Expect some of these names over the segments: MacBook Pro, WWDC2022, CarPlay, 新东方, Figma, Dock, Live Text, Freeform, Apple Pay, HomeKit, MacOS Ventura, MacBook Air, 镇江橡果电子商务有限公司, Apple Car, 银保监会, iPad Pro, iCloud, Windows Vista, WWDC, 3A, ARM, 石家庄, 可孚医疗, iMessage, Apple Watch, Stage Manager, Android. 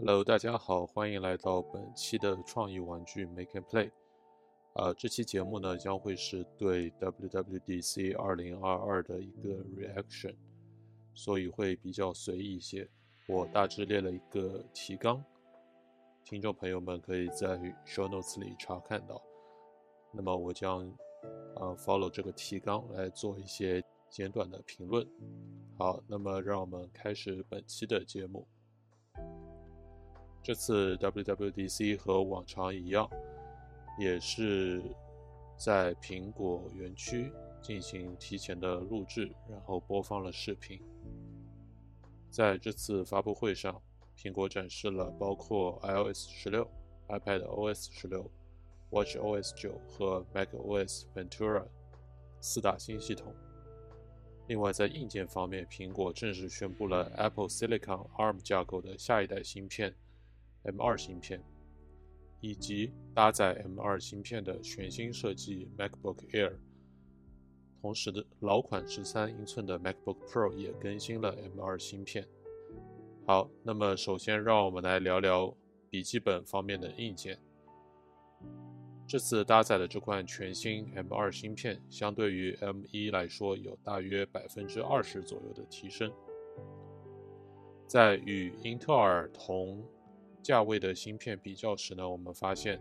Hello， 大家好，欢迎来到本期的创意玩具 Make and Play。这期节目呢将会是对 WWDC2022 的一个 reaction， 所以会比较随意一些。我大致列了一个提纲，听众朋友们可以在 show notes 里查看到。那么我将follow 这个提纲来做一些简短的评论。好，那么让我们开始本期的节目。这次 WWDC 和往常一样，也是在苹果园区进行提前的录制，然后播放了视频。在这次发布会上，苹果展示了包括 iOS16、iPadOS16、WatchOS9 和 MacOS Ventura 四大新系统。另外，在硬件方面，苹果正式宣布了 Apple Silicon ARM 架构的下一代芯片M2 芯片，以及搭载 M2 芯片的全新设计 MacBook Air。 同时的老款13英寸的 MacBook Pro 也更新了 M2 芯片。好，那么首先让我们来聊聊笔记本方面的硬件。这次搭载的这款全新 M2 芯片相对于 M1 来说有大约 20% 左右的提升。在与英特尔同价位的芯片比较时呢，我们发现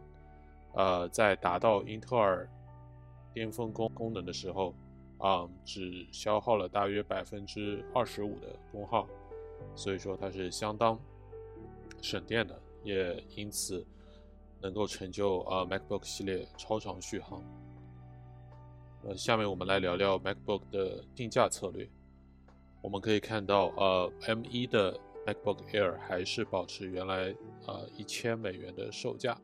在达到英特尔巅峰功能的时候只消耗了大约 25% 的功耗，所以说它是相当省电的，也因此能够成就MacBook 系列超长续航。下面我们来聊聊 MacBook 的定价策略。我们可以看到M1 的MacBook Air 还是保持原来$1000的售价。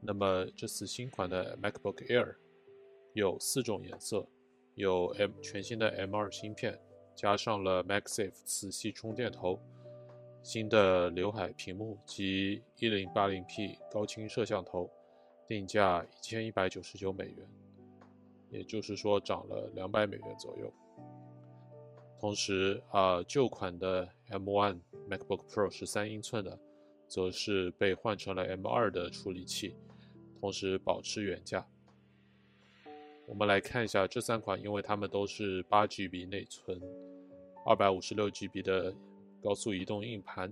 那么这次新款的 MacBook Air 有4种颜色，有全新的 M2 芯片，加上了 MagSafe 磁吸充电头，新的刘海屏幕及 1080p 高清摄像头，定价$1199，也就是说涨了$200左右。同时旧款的 M1 MacBook Pro 13英寸的则是被换成了 M2 的处理器，同时保持原价。我们来看一下这三款，因为它们都是 8GB 内存 256GB 的高速移动硬盘。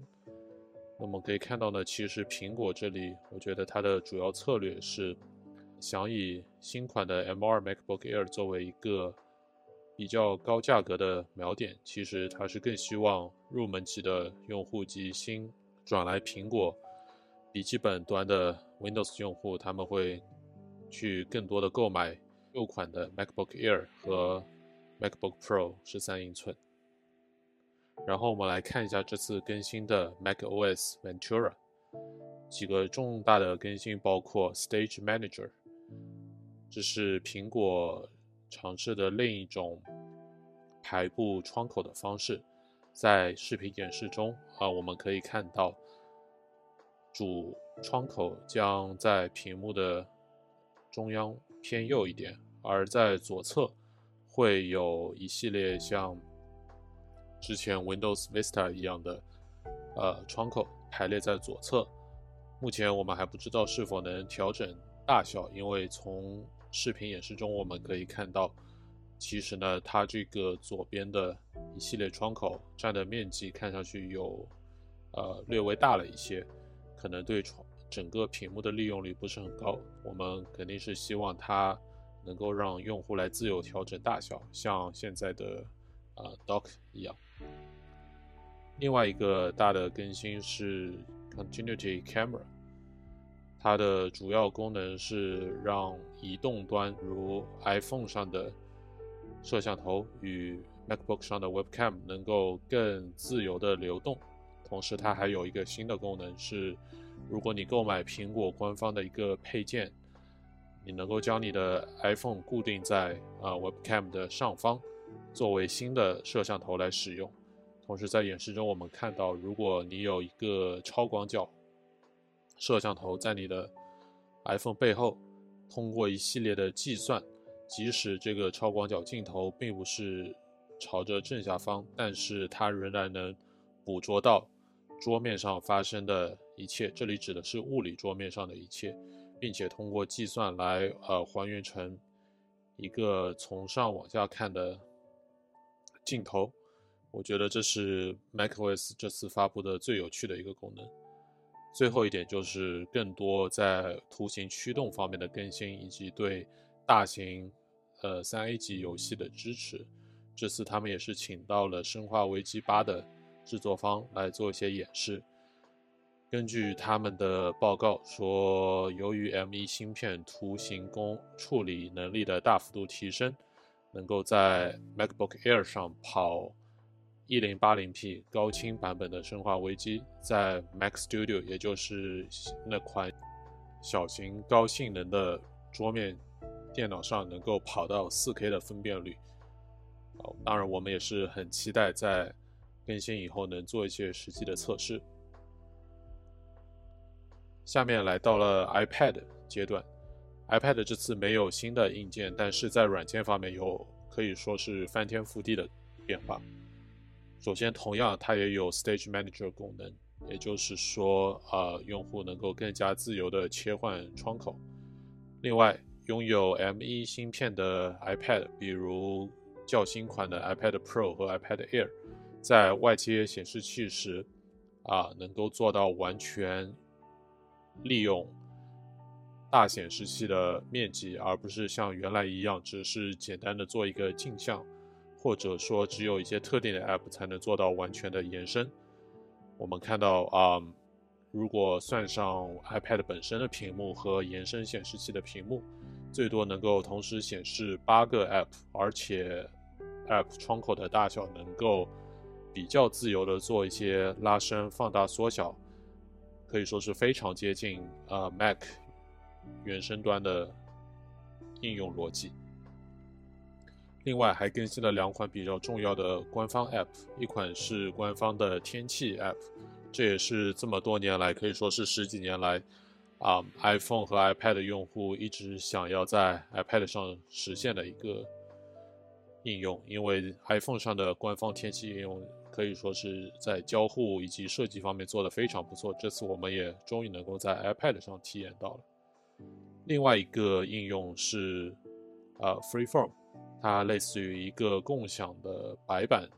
那么可以看到呢，其实苹果这里我觉得它的主要策略是想以新款的 M2 MacBook Air 作为一个比较高价格的瞄点，其实它是更希望入门级的用户及新转来苹果笔记本端的 Windows 用户，他们会去更多的购买旧款的 MacBook Air 和 MacBook Pro 13英寸。然后我们来看一下这次更新的 macOS Ventura， 几个重大的更新包括 Stage Manager， 这是苹果尝试的另一种排布窗口的方式。在视频演示中我们可以看到主窗口将在屏幕的中央偏右一点，而在左侧会有一系列像之前 Windows Vista 一样的窗口排列在左侧。目前我们还不知道是否能调整大小，因为从视频演示中我们可以看到，其实呢它这个左边的一系列窗口占的面积看上去有略微大了一些，可能对整个屏幕的利用率不是很高。我们肯定是希望它能够让用户来自由调整大小，像现在的Dock 一样。另外一个大的更新是 Continuity Camera，它的主要功能是让移动端如 iPhone 上的摄像头与 MacBook 上的 Webcam 能够更自由的流动。同时它还有一个新的功能是，如果你购买苹果官方的一个配件，你能够将你的 iPhone 固定在Webcam 的上方，作为新的摄像头来使用。同时在演示中我们看到，如果你有一个超广角摄像头在你的 iPhone 背后，通过一系列的计算，即使这个超广角镜头并不是朝着正下方，但是它仍然能捕捉到桌面上发生的一切，这里指的是物理桌面上的一切，并且通过计算来还原成一个从上往下看的镜头。我觉得这是 macOS 这次发布的最有趣的一个功能。最后一点就是更多在图形驱动方面的更新，以及对大型3A 级游戏的支持。这次他们也是请到了《生化危机8》的制作方来做一些演示。根据他们的报告说，由于 M1 芯片图形处理能力的大幅度提升，能够在 MacBook Air 上跑 1080p 高清版本的《生化危机》，在 Mac Studio 也就是那款小型高性能的桌面电脑上能够跑到 4K 的分辨率。当然我们也是很期待在更新以后能做一些实际的测试。下面来到了 iPad 阶段。iPad 这次没有新的硬件，但是在软件方面有可以说是翻天覆地的变化。首先同样它也有 Stage Manager 功能，也就是说用户能够更加自由的切换窗口。另外拥有 M1 芯片的 iPad， 比如较新款的 iPad Pro 和 iPad Air， 在外接显示器时能够做到完全利用大显示器的面积，而不是像原来一样只是简单的做一个镜像，或者说只有一些特定的 App 才能做到完全的延伸。我们看到如果算上 iPad 本身的屏幕和延伸显示器的屏幕，最多能够同时显示8个 App， 而且 App 窗口的大小能够比较自由的做一些拉伸、放大、缩小，可以说是非常接近Mac 原生端的应用逻辑。另外还更新了2款比较重要的官方 App， 一款是官方的天气 App， 这也是这么多年来，可以说是十几年来iPhone 和 iPad 用户一直想要在 iPad 上实现的一个应用，因为 iPhone 上的官方天气应用可以说是在交互以及设计方面做得非常不错，这次我们也终于能够在 iPad 上体验到了。另外一个应用是Freeform， 它类似于一个共享的白板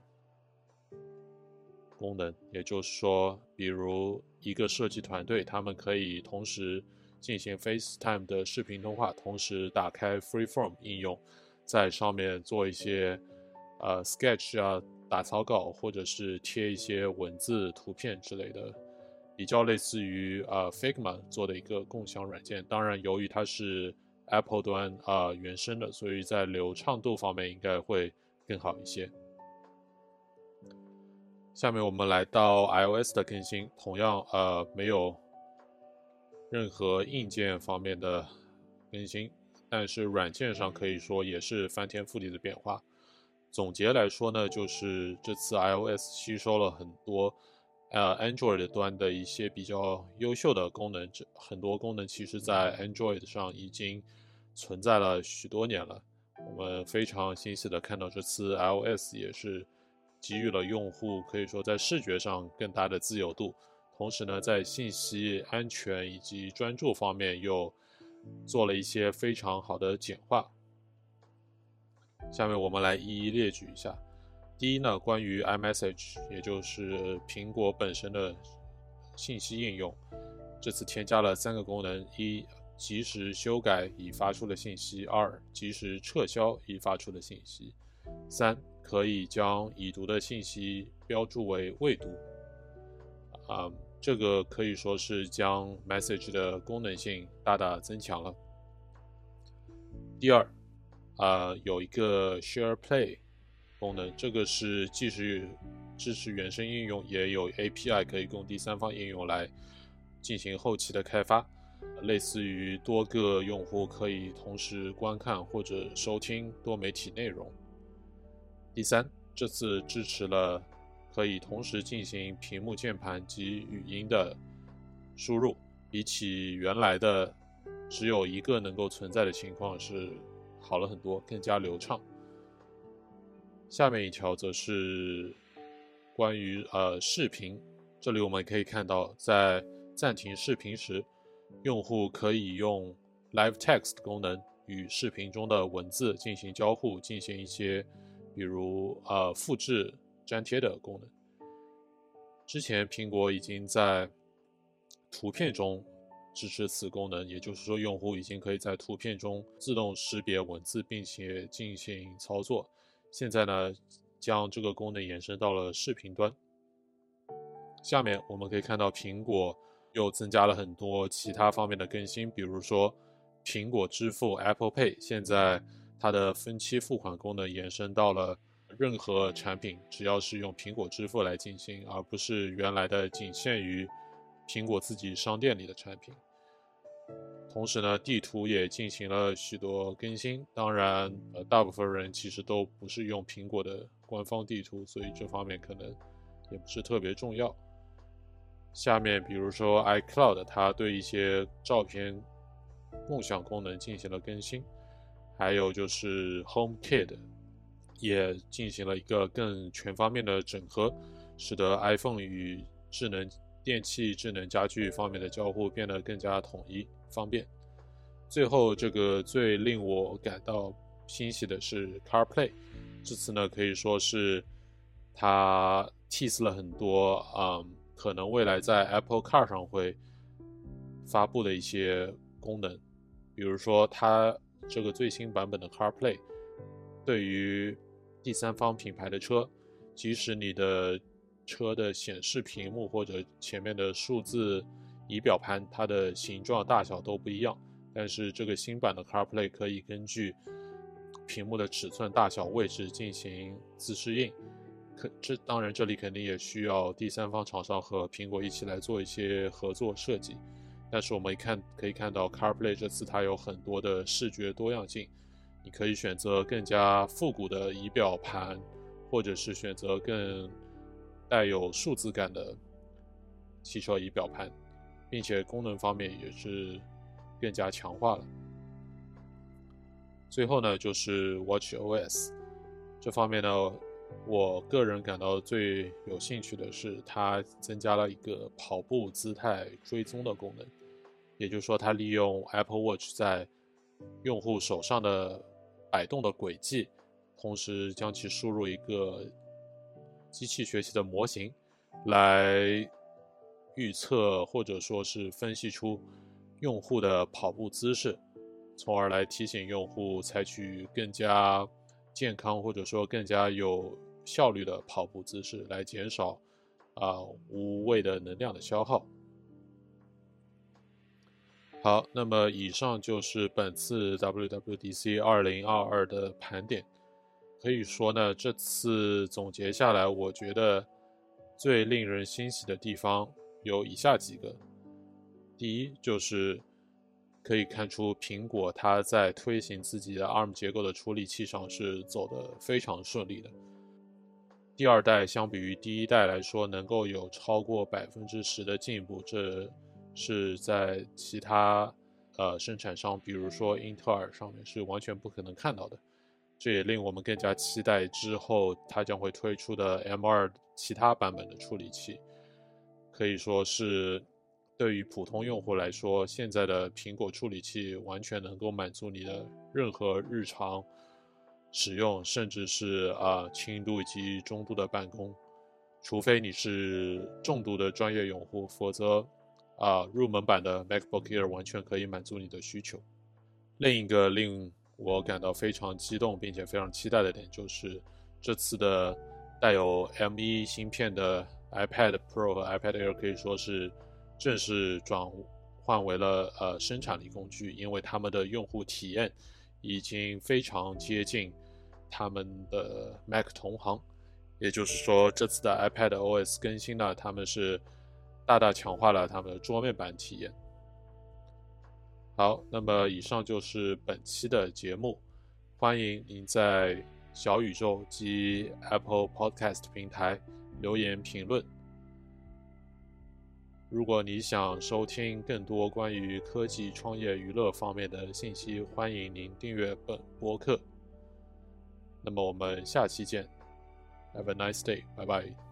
功能，也就是说比如一个设计团队，他们可以同时进行 FaceTime 的视频通话，同时打开 Freeform 应用，在上面做一些sketch 打草稿，或者是贴一些文字图片之类的，比较类似于Figma 做的一个共享软件。当然由于它是 Apple 端原生的，所以在流畅度方面应该会更好一些。下面我们来到 iOS 的更新，同样没有任何硬件方面的更新，但是软件上可以说也是翻天覆地的变化。总结来说呢，就是这次 iOS 吸收了很多Android 端的一些比较优秀的功能，很多功能其实在 Android 上已经存在了许多年了。我们非常欣喜的看到这次 iOS 也是给予了用户可以说在视觉上更大的自由度，同时呢在信息安全以及专注方面又做了一些非常好的简化。下面我们来一一列举一下。第一呢，关于 iMessage， 也就是苹果本身的信息应用，这次添加了3个功能：一、及时修改已发出的信息；2、及时撤销已发出的信息；3、可以将已读的信息标注为未读。这个可以说是将 message 的功能性大大增强了。第二，有一个 SharePlay 功能，这个是既是支持原生应用，也有 API 可以供第三方应用来进行后期的开发，类似于多个用户可以同时观看或者收听多媒体内容。第3，这次支持了可以同时进行屏幕键盘及语音的输入，比起原来的只有一个能够存在的情况是好了很多，更加流畅。下面一条则是关于视频这里我们可以看到，在暂停视频时，用户可以用 Live Text 功能与视频中的文字进行交互，进行一些比如复制、粘贴的功能。之前苹果已经在图片中支持此功能，也就是说，用户已经可以在图片中自动识别文字，并且进行操作。现在呢，将这个功能延伸到了视频端。下面我们可以看到，苹果又增加了很多其他方面的更新，比如说苹果支付 Apple Pay， 现在它的分期付款功能延伸到了任何产品，只要是用苹果支付来进行，而不是原来的仅限于苹果自己商店里的产品。同时呢，地图也进行了许多更新。当然，大部分人其实都不是用苹果的官方地图，所以这方面可能也不是特别重要。下面比如说 iCloud， 它对一些照片共享功能进行了更新，还有就是 HomeKit 也进行了一个更全方面的整合，使得 iPhone 与智能电器、智能家居方面的交互变得更加统一、方便。最后，这个最令我感到欣喜的是 CarPlay， 这次呢可以说是它替死了很多可能未来在 Apple Car 上会发布的一些功能，比如说它这个最新版本的 CarPlay， 对于第三方品牌的车，即使你的车的显示屏幕或者前面的数字仪表盘，它的形状大小都不一样，但是这个新版的 CarPlay 可以根据屏幕的尺寸、大小、位置进行自适应。当然这里肯定也需要第三方厂商和苹果一起来做一些合作设计，但是我们可以看到 CarPlay 这次它有很多的视觉多样性，你可以选择更加复古的仪表盘，或者是选择更带有数字感的汽车仪表盘，并且功能方面也是更加强化了。最后呢，就是 WatchOS 这方面呢，我个人感到最有兴趣的是它增加了一个跑步姿态追踪的功能，也就是说它利用 Apple Watch 在用户手上的摆动的轨迹，同时将其输入一个机器学习的模型来预测或者说是分析出用户的跑步姿势，从而来提醒用户采取更加健康或者说更加有效率的跑步姿势，来减少无谓的能量的消耗。好，那么以上就是本次 WWDC2022 的盘点。可以说呢，这次总结下来，我觉得最令人欣喜的地方有以下几个。第一，就是可以看出苹果它在推行自己的 ARM 结构的处理器上是走得非常顺利的。第二代相比于第一代来说，能够有超过 10% 的进步，这是在其他生产商，比如说英特尔上面是完全不可能看到的。这也令我们更加期待之后它将会推出的 M2 其他版本的处理器。可以说是对于普通用户来说，现在的苹果处理器完全能够满足你的任何日常使用，甚至是轻度以及中度的办公，除非你是重度的专业用户，否则入门版的 MacBook Air 完全可以满足你的需求。另一个令我感到非常激动并且非常期待的点，就是这次的带有 M1 芯片的 iPad Pro 和 iPad Air 可以说是正式转换为了生产力工具，因为他们的用户体验已经非常接近他们的 Mac 同行，也就是说这次的 iPadOS 更新呢，他们是大大强化了他们的桌面版体验。好，那么以上就是本期的节目，欢迎您在小宇宙及 Apple Podcast 平台留言评论。如果你想收听更多关于科技、创业、娱乐方面的信息，欢迎您订阅本播客。那么我们下期见 ，Have a nice day， 拜拜。